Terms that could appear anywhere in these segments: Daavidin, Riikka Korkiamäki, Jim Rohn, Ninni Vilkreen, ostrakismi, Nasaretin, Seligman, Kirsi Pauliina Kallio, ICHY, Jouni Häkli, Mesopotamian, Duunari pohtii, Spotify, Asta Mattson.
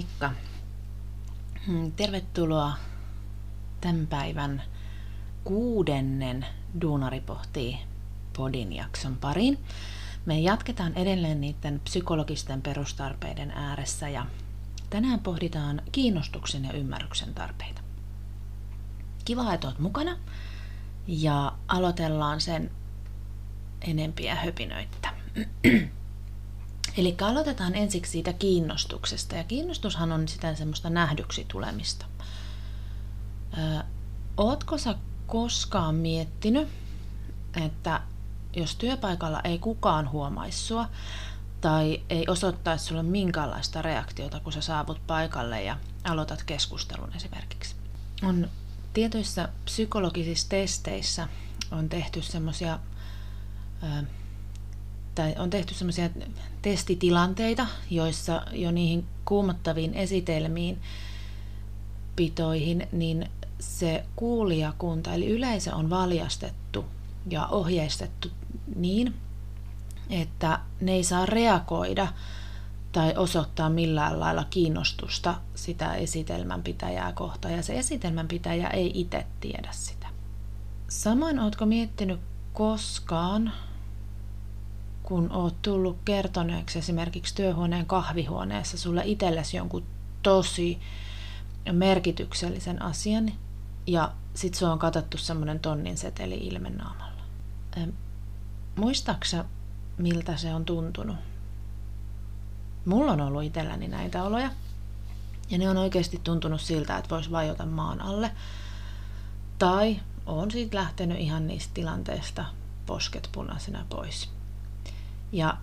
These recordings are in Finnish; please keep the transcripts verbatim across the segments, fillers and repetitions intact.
Moikka! Tervetuloa tämän päivän kuudennen Duunari pohtii -podin jakson pariin. Me jatketaan edelleen niiden psykologisten perustarpeiden ääressä ja tänään pohditaan kiinnostuksen ja ymmärryksen tarpeita. Kiva, että olet mukana ja aloitellaan sen enempiä höpinöitä. Eli aloitetaan ensiksi siitä kiinnostuksesta, ja kiinnostushan on sitä semmoista nähdyksi tulemista. Ö, ootko sä koskaan miettinyt, että jos työpaikalla ei kukaan huomaisi sua tai ei osoittaisi sulle minkäänlaista reaktiota, kun sä saavut paikalle ja aloitat keskustelun esimerkiksi? On tietyissä psykologisissa testeissä on tehty semmoisia... Tai on tehty semmoisia testitilanteita, joissa jo niihin kuumottaviin esitelmiin pitoihin, niin se kuulijakunta, eli yleisö, on valjastettu ja ohjeistettu niin, että ne ei saa reagoida tai osoittaa millään lailla kiinnostusta sitä esitelmänpitäjää kohtaan, ja se esitelmänpitäjä ei itse tiedä sitä. Samoin ootko miettinyt koskaan, kun oot tullut kertoneeksi esimerkiksi työhuoneen kahvihuoneessa sulle itsellesi jonkun tosi merkityksellisen asian, ja sit sua on katsottu semmoinen tonnin seteli ilme naamalla. Muistaaksä, miltä se on tuntunut? Mulla on ollut itselläni näitä oloja, ja ne on oikeasti tuntunut siltä, että vois vajota maan alle. Tai oon siitä lähtenyt ihan niistä tilanteista posket punaisena pois. Ja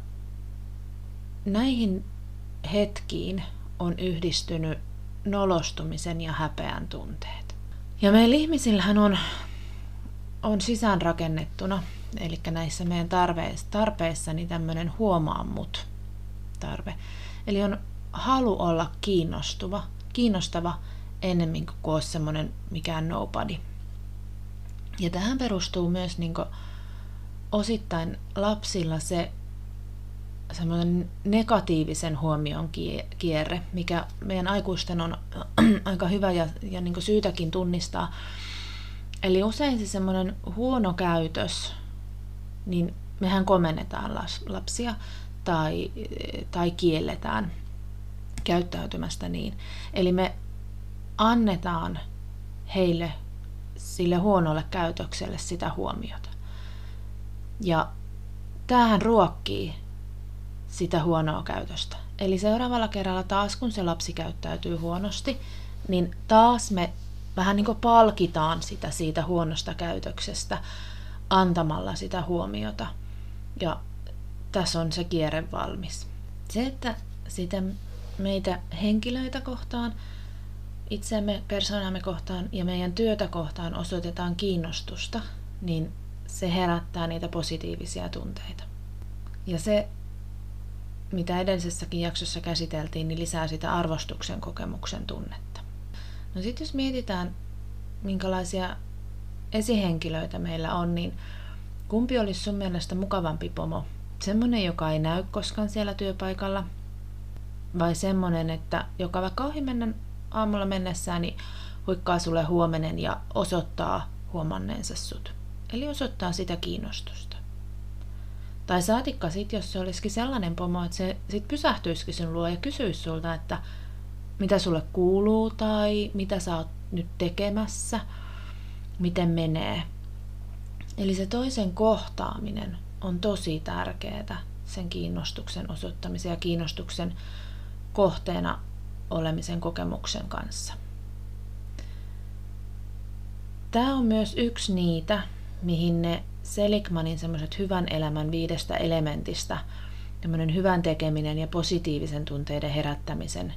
näihin hetkiin on yhdistynyt nolostumisen ja häpeän tunteet. Ja meillä ihmisillähän on, on sisäänrakennettuna, eli näissä meidän tarpeissa, tarpeissa niin tämmöinen huomaa mut -tarve. Eli on halu olla kiinnostuva, kiinnostava ennemmin kuin on semmoinen mikään nobody. Ja tähän perustuu myös niin kuin osittain lapsilla se semmoinen negatiivisen huomion kierre, mikä meidän aikuisten on aika hyvä ja, ja niin kuin syytäkin tunnistaa. Eli usein se semmoinen huono käytös, niin mehän komennetaan lapsia tai, tai kielletään käyttäytymästä niin. Eli me annetaan heille sille huonolle käytökselle sitä huomiota. Ja tämähän ruokkii sitä huonoa käytöstä. Eli seuraavalla kerralla taas, kun se lapsi käyttäytyy huonosti, niin taas me vähän niin kuin palkitaan sitä siitä huonosta käytöksestä antamalla sitä huomiota. Ja tässä on se kierre valmis. Se, että sitä meitä henkilöitä kohtaan, itsemme, persoonaamme kohtaan ja meidän työtä kohtaan osoitetaan kiinnostusta, niin se herättää niitä positiivisia tunteita. Ja se, mitä edellisessäkin jaksossa käsiteltiin, niin lisää sitä arvostuksen kokemuksen tunnetta. No sitten jos mietitään, minkälaisia esihenkilöitä meillä on, niin kumpi olisi sun mielestä mukavampi pomo? Semmoinen, joka ei näy koskaan siellä työpaikalla? Vai semmoinen, että joka vaikka ohi mennä aamulla mennessään, niin huikkaa sulle huomenen ja osoittaa huomanneensa sut? Eli osoittaa sitä kiinnostusta. Tai saatikka sit, jos se olisikin sellainen pomo, että se sit pysähtyisikin sun luo ja kysyisi sulta, että mitä sulle kuuluu tai mitä sä oot nyt tekemässä, miten menee. Eli se toisen kohtaaminen on tosi tärkeää sen kiinnostuksen osoittamisen ja kiinnostuksen kohteena olemisen kokemuksen kanssa. Tämä on myös yksi niitä, mihin ne Seligmanin semmoiset hyvän elämän viidestä elementistä, tämmöinen hyvän tekeminen ja positiivisen tunteiden herättämisen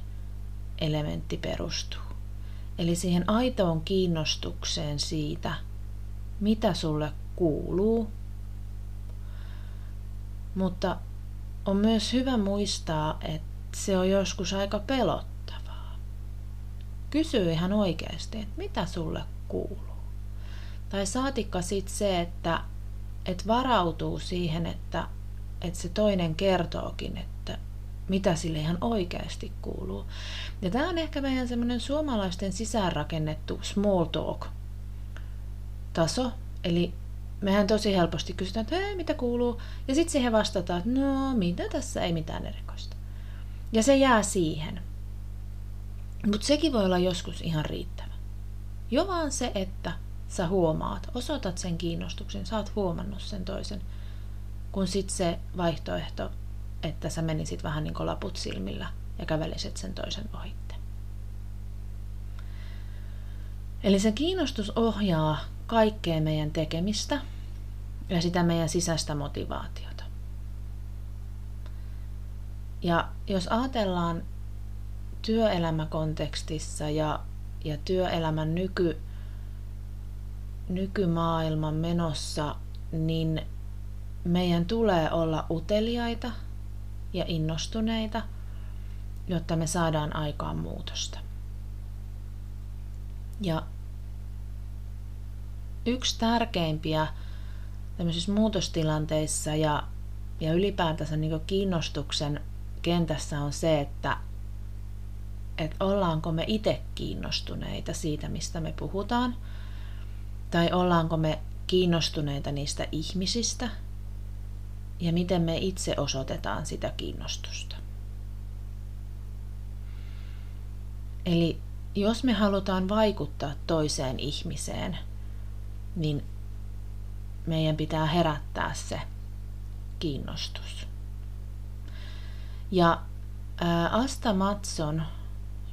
elementti perustuu. Eli siihen aitoon kiinnostukseen siitä, mitä sulle kuuluu. Mutta on myös hyvä muistaa, että se on joskus aika pelottavaa. Kysy ihan oikeasti, että mitä sulle kuuluu. Tai saatikka sitten se, että et varautuu siihen, että et se toinen kertookin, että mitä sille ihan oikeasti kuuluu. Ja tämä on ehkä meidän semmoinen suomalaisten sisäänrakennettu small talk-taso, eli mehän tosi helposti kysytään, että hei, mitä kuuluu, ja sitten siihen vastataan, että no, mitä tässä, ei mitään erikoista. Ja se jää siihen. Mutta sekin voi olla joskus ihan riittävä. Jo vaan se, että sä huomaat, osoitat sen kiinnostuksen, sä oot huomannut sen toisen, kun sitten se vaihtoehto, että sä menisit vähän niin kuin laput silmillä ja kävelisit sen toisen ohitte. Eli se kiinnostus ohjaa kaikkea meidän tekemistä ja sitä meidän sisäistä motivaatiota. Ja jos ajatellaan työelämäkontekstissa ja, ja työelämän nyky, nykymaailman menossa, niin meidän tulee olla uteliaita ja innostuneita, jotta me saadaan aikaan muutosta. Ja yksi tärkeimpiä tämmöisissä muutostilanteissa ja, ja ylipäätänsä niin kuin kiinnostuksen kentässä on se, että et ollaanko me itse kiinnostuneita siitä, mistä me puhutaan, tai ollaanko me kiinnostuneita niistä ihmisistä, ja miten me itse osoitetaan sitä kiinnostusta. Eli jos me halutaan vaikuttaa toiseen ihmiseen, niin meidän pitää herättää se kiinnostus. Ja Asta Mattson,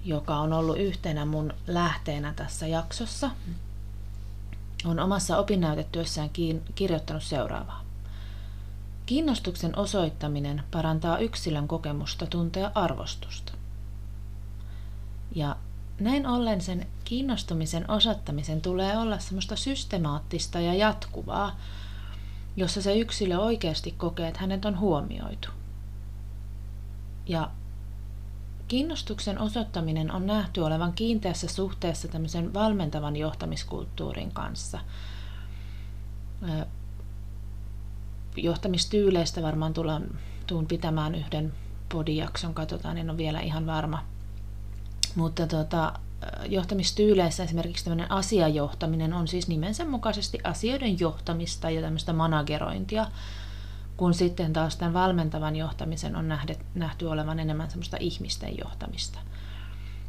joka on ollut yhtenä mun lähteenä tässä jaksossa, on omassa opinnäytetyössään kirjoittanut seuraavaa. Kiinnostuksen osoittaminen parantaa yksilön kokemusta tuntea arvostusta. Ja näin ollen sen kiinnostumisen osoittamisen tulee olla semmoista systemaattista ja jatkuvaa, jossa se yksilö oikeasti kokee, että hänet on huomioitu. Ja kiinnostuksen osoittaminen on nähty olevan kiinteässä suhteessa tämmöisen valmentavan johtamiskulttuurin kanssa. Johtamistyyleistä varmaan tullaan, tuun pitämään yhden podijakson, katsotaan, en ole vielä ihan varma. Mutta tuota, johtamistyylessä esimerkiksi tämmöinen asiajohtaminen on siis nimensä mukaisesti asioiden johtamista ja tämmöistä managerointia, kun sitten taas tämän valmentavan johtamisen on nähty olevan enemmän semmoista ihmisten johtamista.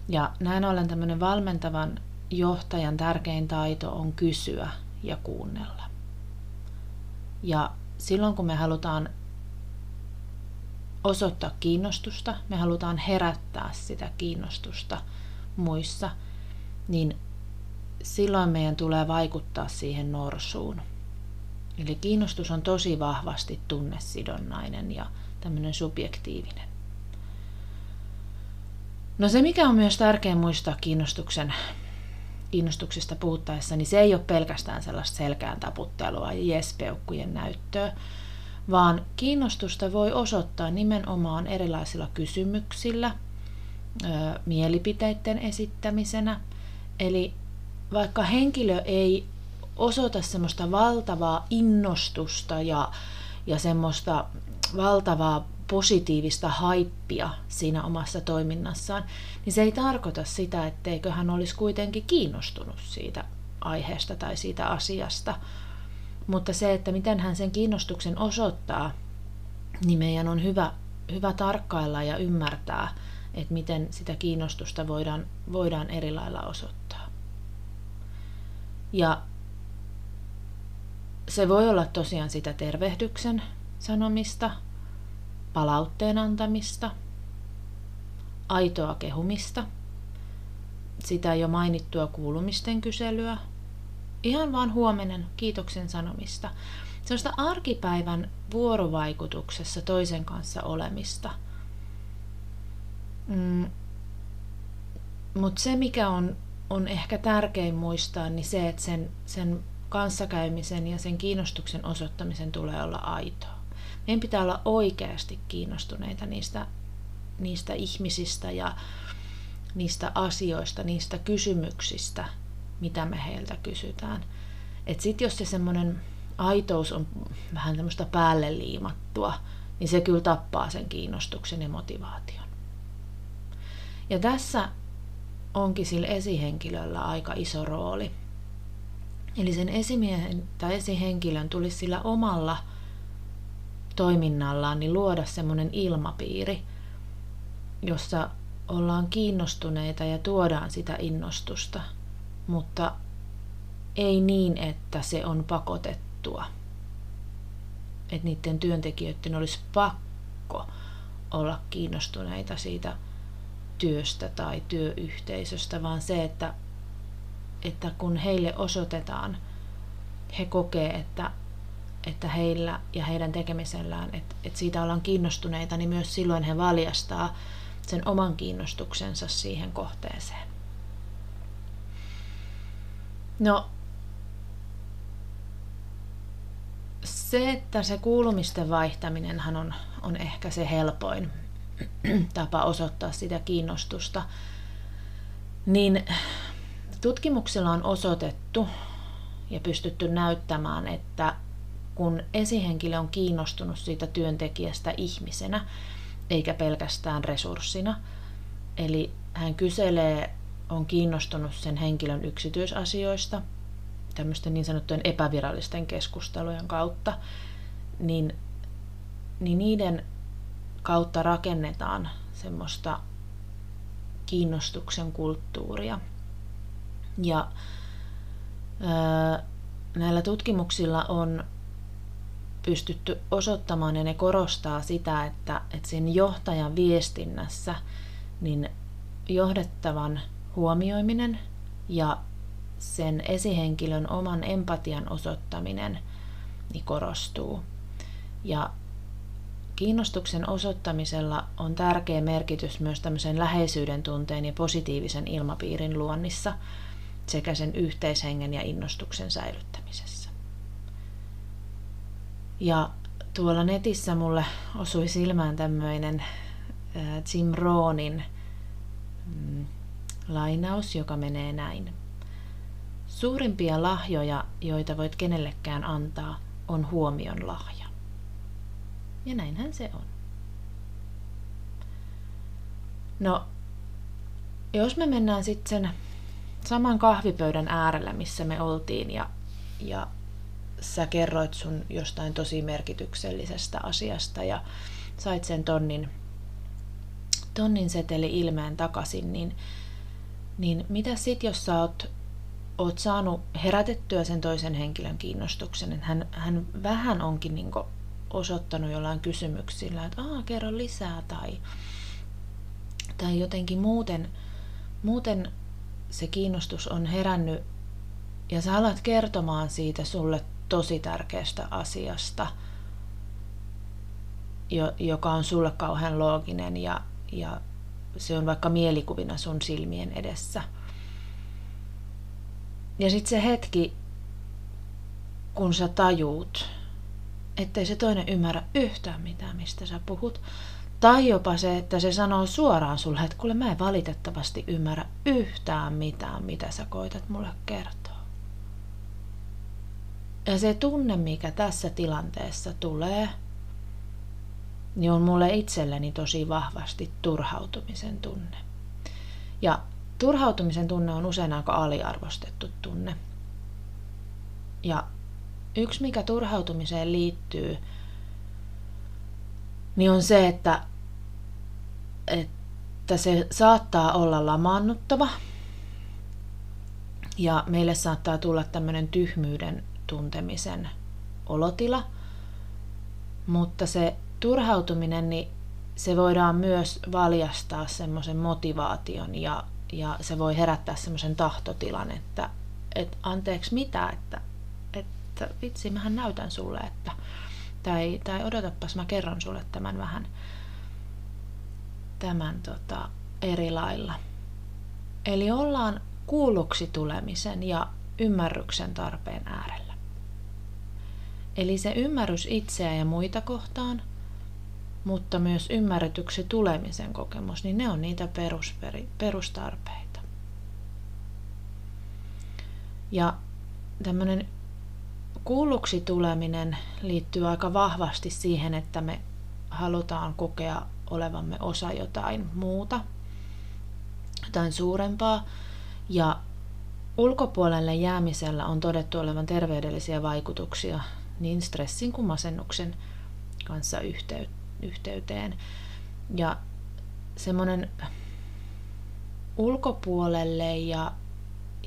Ja näin ollen tämmöinen valmentavan johtajan tärkein taito on kysyä ja kuunnella. Ja silloin kun me halutaan osoittaa kiinnostusta, me halutaan herättää sitä kiinnostusta muissa, niin silloin meidän tulee vaikuttaa siihen norsuun. Eli kiinnostus on tosi vahvasti tunnesidonnainen ja tämmöinen subjektiivinen. No se, mikä on myös tärkeää muistaa kiinnostuksen, kiinnostuksesta puhuttaessa, niin se ei ole pelkästään sellaista selkään taputtelua ja jes-peukkujen näyttöä, vaan kiinnostusta voi osoittaa nimenomaan erilaisilla kysymyksillä, mielipiteiden esittämisenä. Eli vaikka henkilö ei osoita semmoista valtavaa innostusta ja, ja semmoista valtavaa positiivista haippia siinä omassa toiminnassaan, niin se ei tarkoita sitä, etteikö hän olisi kuitenkin kiinnostunut siitä aiheesta tai siitä asiasta. Mutta se, että miten hän sen kiinnostuksen osoittaa, niin meidän on hyvä, hyvä tarkkailla ja ymmärtää, että miten sitä kiinnostusta voidaan, voidaan eri lailla osoittaa. Ja se voi olla tosiaan sitä tervehdyksen sanomista, palautteen antamista, aitoa kehumista, sitä jo mainittua kuulumisten kyselyä, ihan vaan huomenen kiitoksen sanomista, sellaista arkipäivän vuorovaikutuksessa toisen kanssa olemista. Mm. Mutta se, mikä on, on ehkä tärkein muistaa, niin se, että sen, sen kanssakäymisen ja sen kiinnostuksen osoittamisen tulee olla aitoa. Meidän pitää olla oikeasti kiinnostuneita niistä, niistä ihmisistä ja niistä asioista, niistä kysymyksistä, mitä me heiltä kysytään. Että sitten jos se semmoinen aitous on vähän tämmöistä päälle liimattua niin se kyllä tappaa sen kiinnostuksen ja motivaation. Ja tässä onkin sillä esihenkilöllä aika iso rooli. Eli sen esimiehen tai esihenkilön tulisi sillä omalla toiminnallaan niin luoda semmoinen ilmapiiri, jossa ollaan kiinnostuneita ja tuodaan sitä innostusta, mutta ei niin, että se on pakotettua. Että niiden työntekijöiden olisi pakko olla kiinnostuneita siitä työstä tai työyhteisöstä, vaan se, että, että kun heille osoitetaan, he kokee, että, että heillä ja heidän tekemisellään, että, että siitä ollaan kiinnostuneita, niin myös silloin he valjastaa sen oman kiinnostuksensa siihen kohteeseen. No, se, että se kuulumisten vaihtaminenhan on, on ehkä se helpoin tapa osoittaa sitä kiinnostusta, niin tutkimuksilla on osoitettu ja pystytty näyttämään, että kun esihenkilö on kiinnostunut siitä työntekijästä ihmisenä, eikä pelkästään resurssina, eli hän kyselee, on kiinnostunut sen henkilön yksityisasioista, tämmöisten niin sanottujen epävirallisten keskustelujen kautta, niin, niin niiden kautta rakennetaan semmoista kiinnostuksen kulttuuria. Ja öö, näillä tutkimuksilla on pystytty osoittamaan, ja ne korostaa sitä, että, että sen johtajan viestinnässä niin johdettavan huomioiminen ja sen esihenkilön oman empatian osoittaminen niin korostuu. Ja kiinnostuksen osoittamisella on tärkeä merkitys myös tämmöisen läheisyyden tunteen ja positiivisen ilmapiirin luonnissa sekä sen yhteishengen ja innostuksen säilyttämisessä. Ja tuolla netissä mulle osui silmään tämmöinen Jim Rohnin mm, lainaus, joka menee näin. Suurimpia lahjoja, joita voit kenellekään antaa, on huomion lahja. Ja näinhän se on. No, jos me mennään sitten sen saman kahvipöydän äärellä, missä me oltiin, ja, ja sä kerroit sun jostain tosi merkityksellisestä asiasta, ja sait sen tonnin, tonnin seteli ilmeen takaisin, niin, niin mitä sit, jos sä oot oot saanut herätettyä sen toisen henkilön kiinnostuksen, että hän, hän vähän onkin niin kuin osoittanut jollain kysymyksillä, että aah, kerro lisää, tai, tai jotenkin muuten, muuten se kiinnostus on herännyt, ja sä alat kertomaan siitä sulle tosi tärkeästä asiasta, jo, joka on sulle kauhean looginen, ja, ja se on vaikka mielikuvina sun silmien edessä. Ja sitten se hetki, kun sä tajuut, ettei se toinen ymmärrä yhtään mitään, mistä sä puhut. Tai jopa se, että se sanoo suoraan sulle, että kuule, mä en valitettavasti ymmärrä yhtään mitään, mitä sä koitat mulle kertoa. Ja se tunne, mikä tässä tilanteessa tulee, niin on mulle itselleni tosi vahvasti turhautumisen tunne. Ja turhautumisen tunne on usein aika aliarvostettu tunne. Ja yksi, mikä turhautumiseen liittyy, niin on se, että, että se saattaa olla lamaannuttava. Ja meille saattaa tulla tämmöinen tyhmyyden tuntemisen olotila. Mutta se turhautuminen, niin se voidaan myös valjastaa semmoisen motivaation ja Ja se voi herättää semmoisen tahtotilan, että, että anteeksi mitä, että, että vitsi, mähän näytän sulle, että, tai, tai odotapas, mä kerron sulle tämän vähän tämän tota, eri lailla. Eli ollaan kuulluksi tulemisen ja ymmärryksen tarpeen äärellä. Eli se ymmärrys itseä ja muita kohtaan, mutta myös ymmärretyksi tulemisen kokemus, niin ne on niitä perusperi, perustarpeita. Ja tämmöinen kuulluksi tuleminen liittyy aika vahvasti siihen, että me halutaan kokea olevamme osa jotain muuta, jotain suurempaa. Ja ulkopuolelle jäämisellä on todettu olevan terveydellisiä vaikutuksia niin stressin kuin masennuksen kanssa yhteyteen. Ja semmoinen ulkopuolelle ja,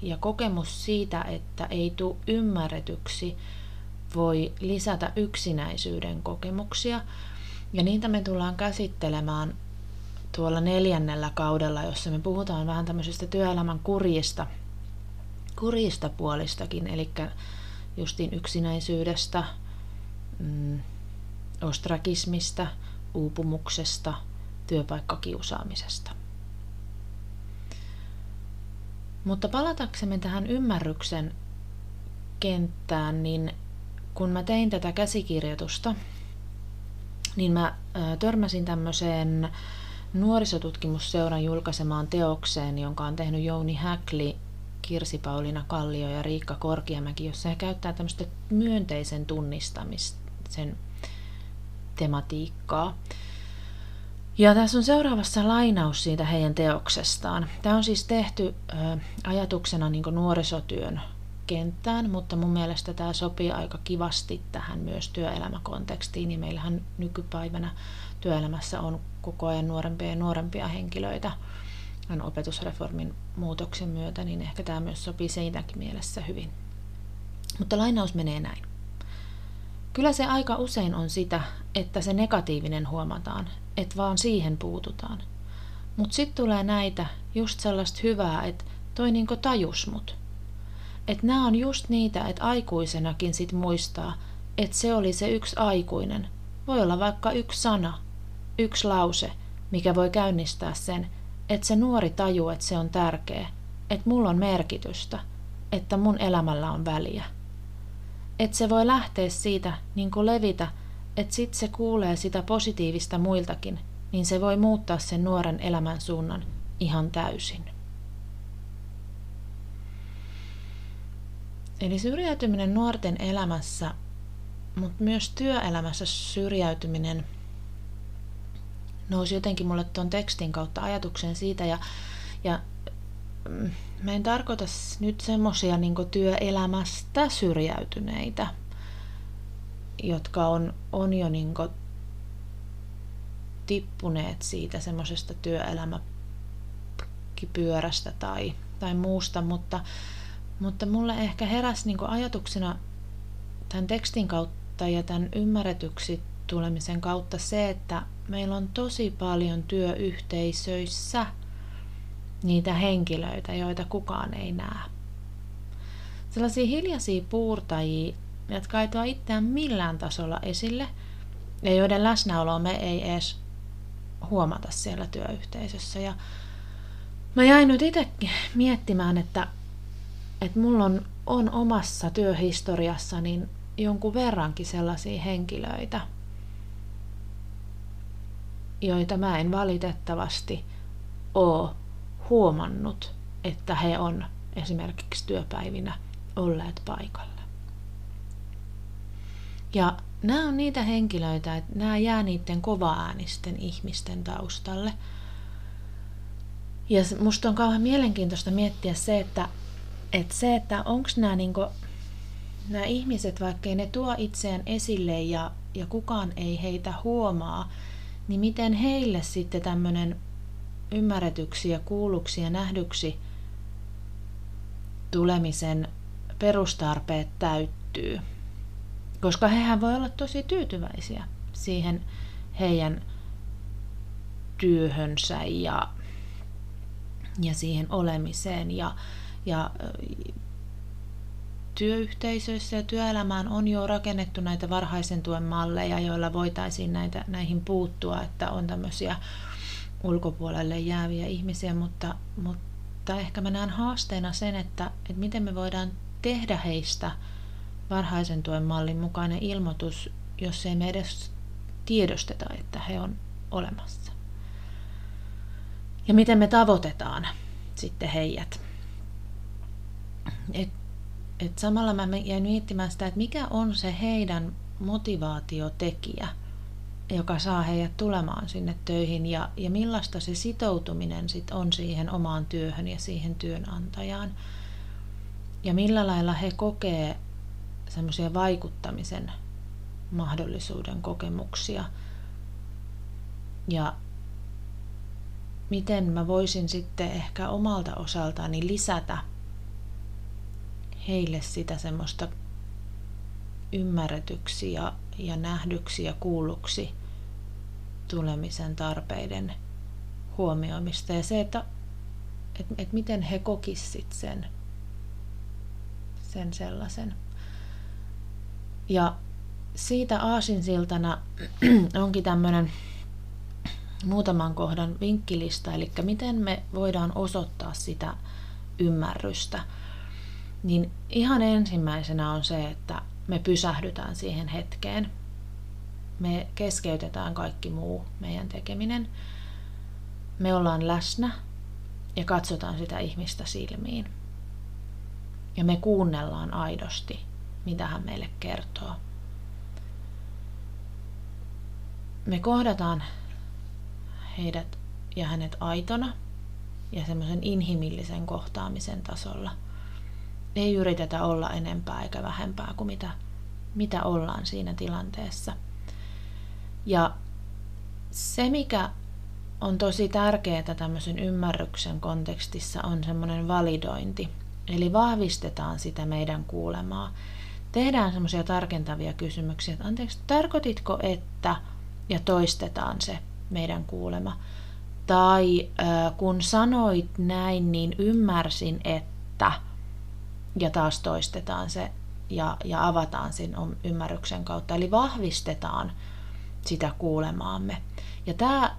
ja kokemus siitä, että ei tule ymmärretyksi, voi lisätä yksinäisyyden kokemuksia. Ja niitä me tullaan käsittelemään tuolla neljännellä kaudella, jossa me puhutaan vähän tämmöisestä työelämän kurjista, kurjista puolistakin, eli justiin yksinäisyydestä, mm, ostrakismista, uupumuksesta, työpaikkakiusaamisesta. Mutta palataksemme tähän ymmärryksen kenttään, niin kun mä tein tätä käsikirjoitusta, niin mä törmäsin tämmöiseen nuorisotutkimusseuran julkaisemaan teokseen, jonka on tehnyt Jouni Häkli, Kirsi Pauliina Kallio ja Riikka Korkiamäki, jossa he käyttää tämmöistä myönteisen tunnistamisen tematiikkaa. Ja tässä on seuraavassa lainaus siitä heidän teoksestaan. Tämä on siis tehty ajatuksena niin kuin nuorisotyön kenttään, mutta mun mielestä tämä sopii aika kivasti tähän myös työelämäkontekstiin, niin meillähän nykypäivänä työelämässä on koko ajan nuorempia ja nuorempia henkilöitä opetusreformin muutoksen myötä, niin ehkä tämä myös sopii siinäkin mielessä hyvin. Mutta lainaus menee näin. Kyllä se aika usein on sitä, että se negatiivinen huomataan, että vaan siihen puututaan. Mutta sitten tulee näitä just sellaista hyvää, että toi niinku tajus mut. Että nämä on just niitä, että aikuisenakin sit muistaa, että se oli se yksi aikuinen. Voi olla vaikka yksi sana, yksi lause, mikä voi käynnistää sen, että se nuori tajuu, että se on tärkeä, että mulla on merkitystä, että mun elämällä on väliä. Että se voi lähteä siitä, niin kuin levitä, että sit se kuulee sitä positiivista muiltakin, niin se voi muuttaa sen nuoren elämän suunnan ihan täysin. Eli syrjäytyminen nuorten elämässä, mutta myös työelämässä syrjäytyminen nousi jotenkin mulle tuon tekstin kautta ajatuksen siitä. Ja, ja mä en tarkoita nyt semmoisia niin kuin työelämästä syrjäytyneitä, jotka on, on jo niin kuin tippuneet siitä semmoisesta työelämäpyörästä tai, tai muusta, mutta Mutta mulle ehkä heräsi niin kuin ajatuksena tämän tekstin kautta ja tämän ymmärretyksi tulemisen kautta se, että meillä on tosi paljon työyhteisöissä niitä henkilöitä, joita kukaan ei näe. Sellaisia hiljaisia puurtajia, jotka ei tuo itseään millään tasolla esille ja joiden läsnäoloa me ei edes huomata siellä työyhteisössä. Ja mä jäin nyt itse miettimään, että Että mulla on, on omassa työhistoriassa niin jonkun verrankin sellaisia henkilöitä, joita mä en valitettavasti ole huomannut, että he on esimerkiksi työpäivinä olleet paikalla. Ja nämä on niitä henkilöitä, että nämä jää niiden kovaäänisten ihmisten taustalle. Ja musta on kauhean mielenkiintoista miettiä se, että Että se, että onko nämä, niinku, nämä ihmiset, vaikkei ne tuo itseään esille ja, ja kukaan ei heitä huomaa, niin miten heille sitten tämmöinen ymmärretyksi ja kuulluksi ja nähdyksi tulemisen perustarpeet täyttyy. Koska hehän voi olla tosi tyytyväisiä siihen heidän työhönsä ja, ja siihen olemiseen ja Ja työyhteisöissä ja työelämään on jo rakennettu näitä varhaisen tuen malleja, joilla voitaisiin näitä, näihin puuttua, että on tämmöisiä ulkopuolelle jääviä ihmisiä, mutta, mutta ehkä mä näen haasteena sen, että, että miten me voidaan tehdä heistä varhaisen tuen mallin mukainen ilmoitus, jos ei me edes tiedosteta, että he on olemassa. Ja miten me tavoitetaan sitten heidät. Et, et samalla mä jäin miettimään sitä, että mikä on se heidän motivaatiotekijä, joka saa heidät tulemaan sinne töihin ja, ja millaista se sitoutuminen sit on siihen omaan työhön ja siihen työnantajaan. Ja millä lailla he kokee semmoisia vaikuttamisen mahdollisuuden kokemuksia. Ja miten mä voisin sitten ehkä omalta osaltani lisätä heille sitä semmoista ymmärretyksi ja, ja nähdyksi ja kuulluksi tulemisen tarpeiden huomioimista ja se, että et, et miten he kokisivat sen, sen sellaisen. Ja siitä aasinsiltana onkin tämmöinen muutaman kohdan vinkkilista, eli miten me voidaan osoittaa sitä ymmärrystä. Niin ihan ensimmäisenä on se, että me pysähdytään siihen hetkeen. Me keskeytetään kaikki muu meidän tekeminen. Me ollaan läsnä ja katsotaan sitä ihmistä silmiin. Ja me kuunnellaan aidosti, mitä hän meille kertoo. Me kohdataan heidät ja hänet aitona ja semmoisen inhimillisen kohtaamisen tasolla. Ei yritetä olla enempää eikä vähempää kuin mitä, mitä ollaan siinä tilanteessa. Ja se, mikä on tosi tärkeää tämmöisen ymmärryksen kontekstissa, on semmoinen validointi. Eli vahvistetaan sitä meidän kuulemaa. Tehdään semmoisia tarkentavia kysymyksiä, että anteeksi, tarkoititko, että, ja toistetaan se meidän kuulema. Tai äh, kun sanoit näin, niin ymmärsin, että... Ja taas toistetaan se ja, ja avataan sen ymmärryksen kautta. Eli vahvistetaan sitä kuulemaamme. Ja tämä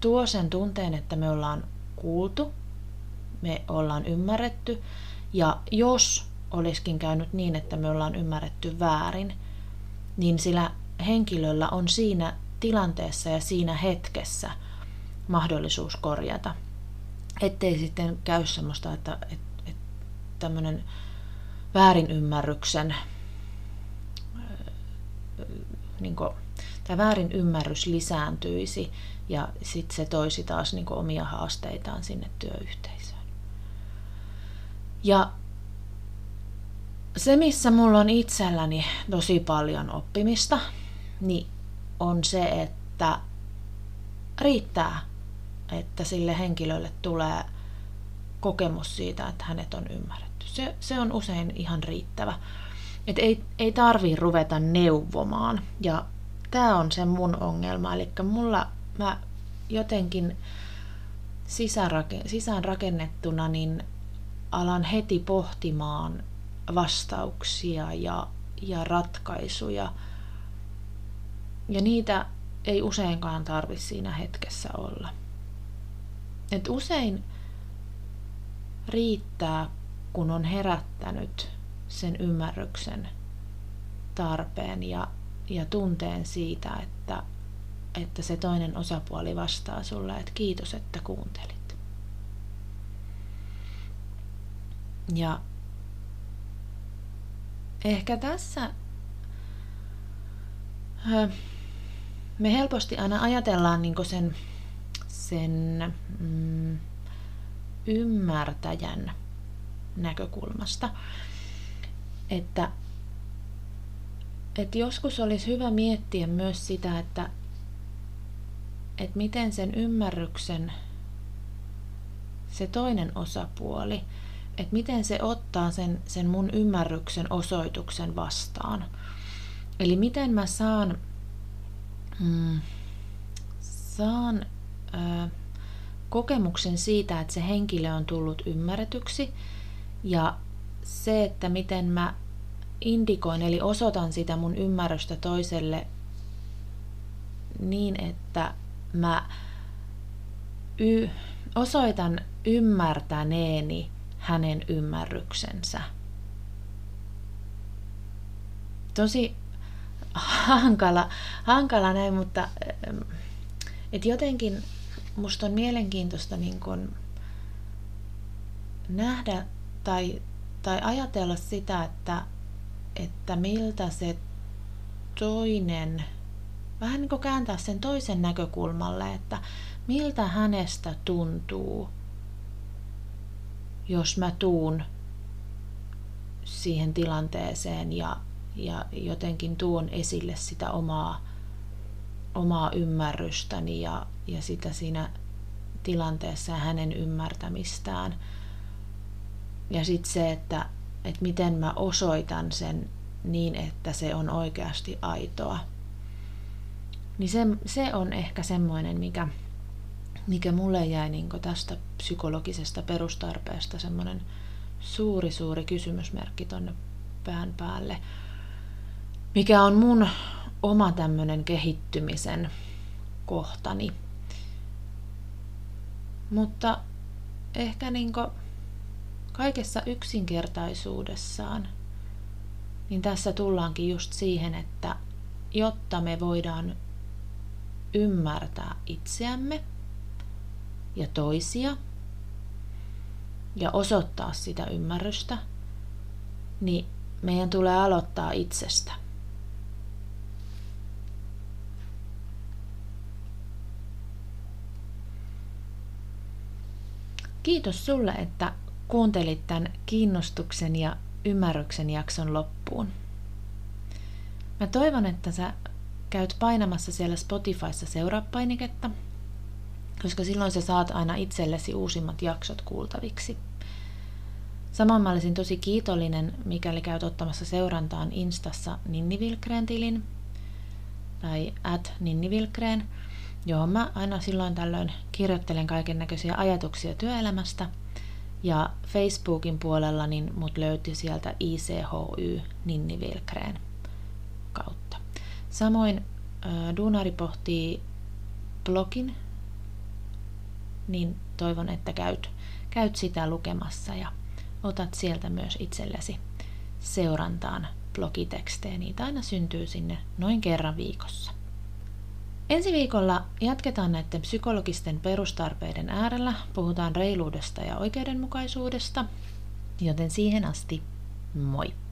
tuo sen tunteen, että me ollaan kuultu, me ollaan ymmärretty. Ja jos olisikin käynyt niin, että me ollaan ymmärretty väärin, niin sillä henkilöllä on siinä tilanteessa ja siinä hetkessä mahdollisuus korjata. Ettei sitten käy semmoista, että... että tämmöinen väärinymmärryksen niin kuin, tämä väärinymmärrys lisääntyisi ja sitten se toisi taas niin kuin omia haasteitaan sinne työyhteisöön. Ja se, missä mulla on itselläni tosi paljon oppimista, niin on se, että riittää, että sille henkilölle tulee kokemus siitä, että hänet on ymmärretty. Se, se on usein ihan riittävä. Et ei, ei tarvii ruveta neuvomaan. Ja tämä on se mun ongelma. Eli mulla mä jotenkin sisäänrakennettuna niin alan heti pohtimaan vastauksia ja, ja ratkaisuja. Ja niitä ei useinkaan tarvitse siinä hetkessä olla. Et usein riittää, kun on herättänyt sen ymmärryksen tarpeen ja, ja tunteen siitä, että, että se toinen osapuoli vastaa sulle, että kiitos, että kuuntelit. Ja ehkä tässä me helposti aina ajatellaan niin kuin sen, sen mm, ymmärtäjän näkökulmasta, että, että joskus olisi hyvä miettiä myös sitä, että, että miten sen ymmärryksen se toinen osapuoli, että miten se ottaa sen, sen mun ymmärryksen osoituksen vastaan. Eli miten mä saan, mm, saan öö, kokemuksen siitä, että se henkilö on tullut ymmärretyksi ja se, että miten mä indikoin, eli osoitan sitä mun ymmärrystä toiselle niin, että mä y- osoitan ymmärtäneeni hänen ymmärryksensä. Tosi hankala, hankala näin, mutta et jotenkin musta on mielenkiintoista niin kun nähdä tai, tai ajatella sitä, että, että miltä se toinen vähän niin kuin kääntää sen toisen näkökulmalle, että miltä hänestä tuntuu, jos mä tuun siihen tilanteeseen ja, ja jotenkin tuon esille sitä omaa, omaa ymmärrystäni ja, ja sitä siinä tilanteessa ja hänen ymmärtämistään. Ja sitten se, että, että miten mä osoitan sen niin, että se on oikeasti aitoa. Niin se, se on ehkä semmoinen, mikä, mikä mulle jäi niin kuin tästä psykologisesta perustarpeesta semmoinen suuri, suuri kysymysmerkki tonne pään päälle, mikä on mun oma tämmöinen kehittymisen kohtani. Mutta ehkä niin kuin kaikessa yksinkertaisuudessaan, niin tässä tullaankin just siihen, että jotta me voidaan ymmärtää itseämme ja toisia ja osoittaa sitä ymmärrystä, niin meidän tulee aloittaa itsestä. Kiitos sulle, että kuuntelit tämän kiinnostuksen ja ymmärryksen jakson loppuun. Mä toivon, että sä käyt painamassa siellä Spotifyssa seuraa-painiketta, koska silloin sä saat aina itsellesi uusimmat jaksot kuultaviksi. Samoin mä olisin tosi kiitollinen, mikäli käyt ottamassa seurantaan Instassa Ninni Vilkreen tilin tai at Ninni Vilkreen, johon mä aina silloin tällöin kirjoittelen kaiken näköisiä ajatuksia työelämästä. Ja Facebookin puolella niin mut löytyi sieltä I C H Y Ninni Vilkreen kautta. Samoin äh, Duunari pohtii blogin, niin toivon, että käyt, käyt sitä lukemassa ja otat sieltä myös itsellesi seurantaan blogitekstejä. Niitä aina syntyy sinne noin kerran viikossa. Ensi viikolla jatketaan näiden psykologisten perustarpeiden äärellä. Puhutaan reiluudesta ja oikeudenmukaisuudesta, joten siihen asti moi!